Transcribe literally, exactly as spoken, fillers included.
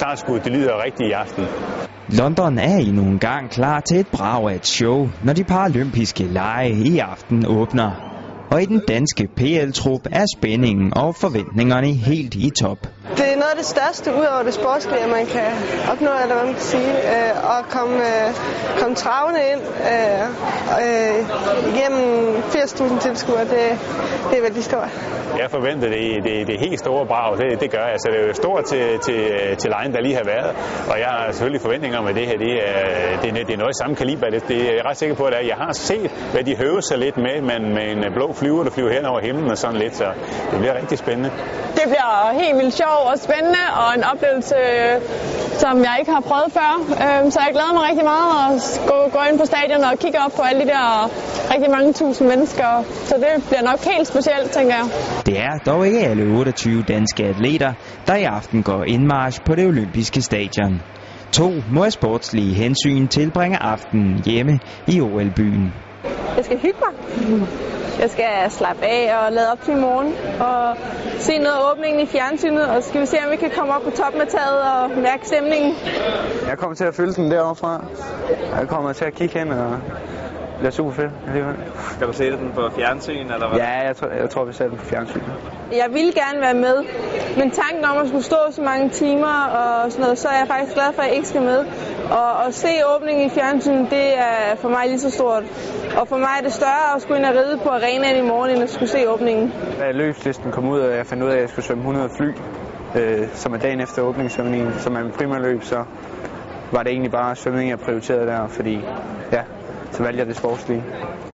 Startskuddet, det lyder rigtigt i aften. London er endnu en gang klar til et brag af et show, når de paralympiske lege i aften åbner. Og i den danske P L-trup er spændingen og forventningerne helt i top. Det er noget af det største ud over det sportslige, man kan opnå, eller hvad man kan sige. Og komme, komme travende ind gennem firs tusind tilskuere, det, det er vældig stort. Jeg forventer det, det, det helt store brag, det, det gør jeg. Så det er jo stort til, til, til lejen, der lige har været. Og jeg har selvfølgelig forventninger om, at det her det er, det, det er noget i samme kaliber. Det, det er jeg ret sikker på, at jeg har set, hvad de høver sig lidt med, men med en blå flyver, der flyver hen over himlen og sådan lidt. Så det bliver rigtig spændende. Det bliver helt vildt sjovt og spændende, og en oplevelse, som jeg ikke har prøvet før. Så jeg glæder mig rigtig meget at gå ind på stadion og kigge op på alle de der rigtig mange tusind mennesker. Så det bliver nok helt specielt, tænker jeg. Det er dog ikke alle otteogtyve danske atleter, der i aften går indmarch på det olympiske stadion. To må af sportslige hensyn tilbringe aftenen hjemme i O L-byen. Jeg skal hygge mig. Jeg skal slappe af og lade op til i morgen og se noget af åbningen i fjernsynet, og så skal vi se, om vi kan komme op på toppen af taget og mærke stemningen. Jeg kommer til at følge den derovre fra. Jeg kommer til at kigge hen, og det bliver super fedt. Skal du se den på fjernsyn, eller hvad? Ja, jeg tror, jeg tror vi ser den på fjernsyn. Jeg ville gerne være med, men tanken om at skulle stå så mange timer og sådan noget, så er jeg faktisk glad for, at jeg ikke skal med. Og at se åbningen i fjernsynet, det er for mig lige så stort. Og for mig er det større at skulle ind og ride på arenaen i morgen, end at skulle se åbningen. Da løbslisten kom ud, og jeg fandt ud af, at jeg skulle svømme hundrede fly, øh, som er dagen efter åbningssvømningen, som er min primærløb, så var det egentlig bare svømning, jeg prioriterede der, fordi ja, så valgte jeg det sportslige.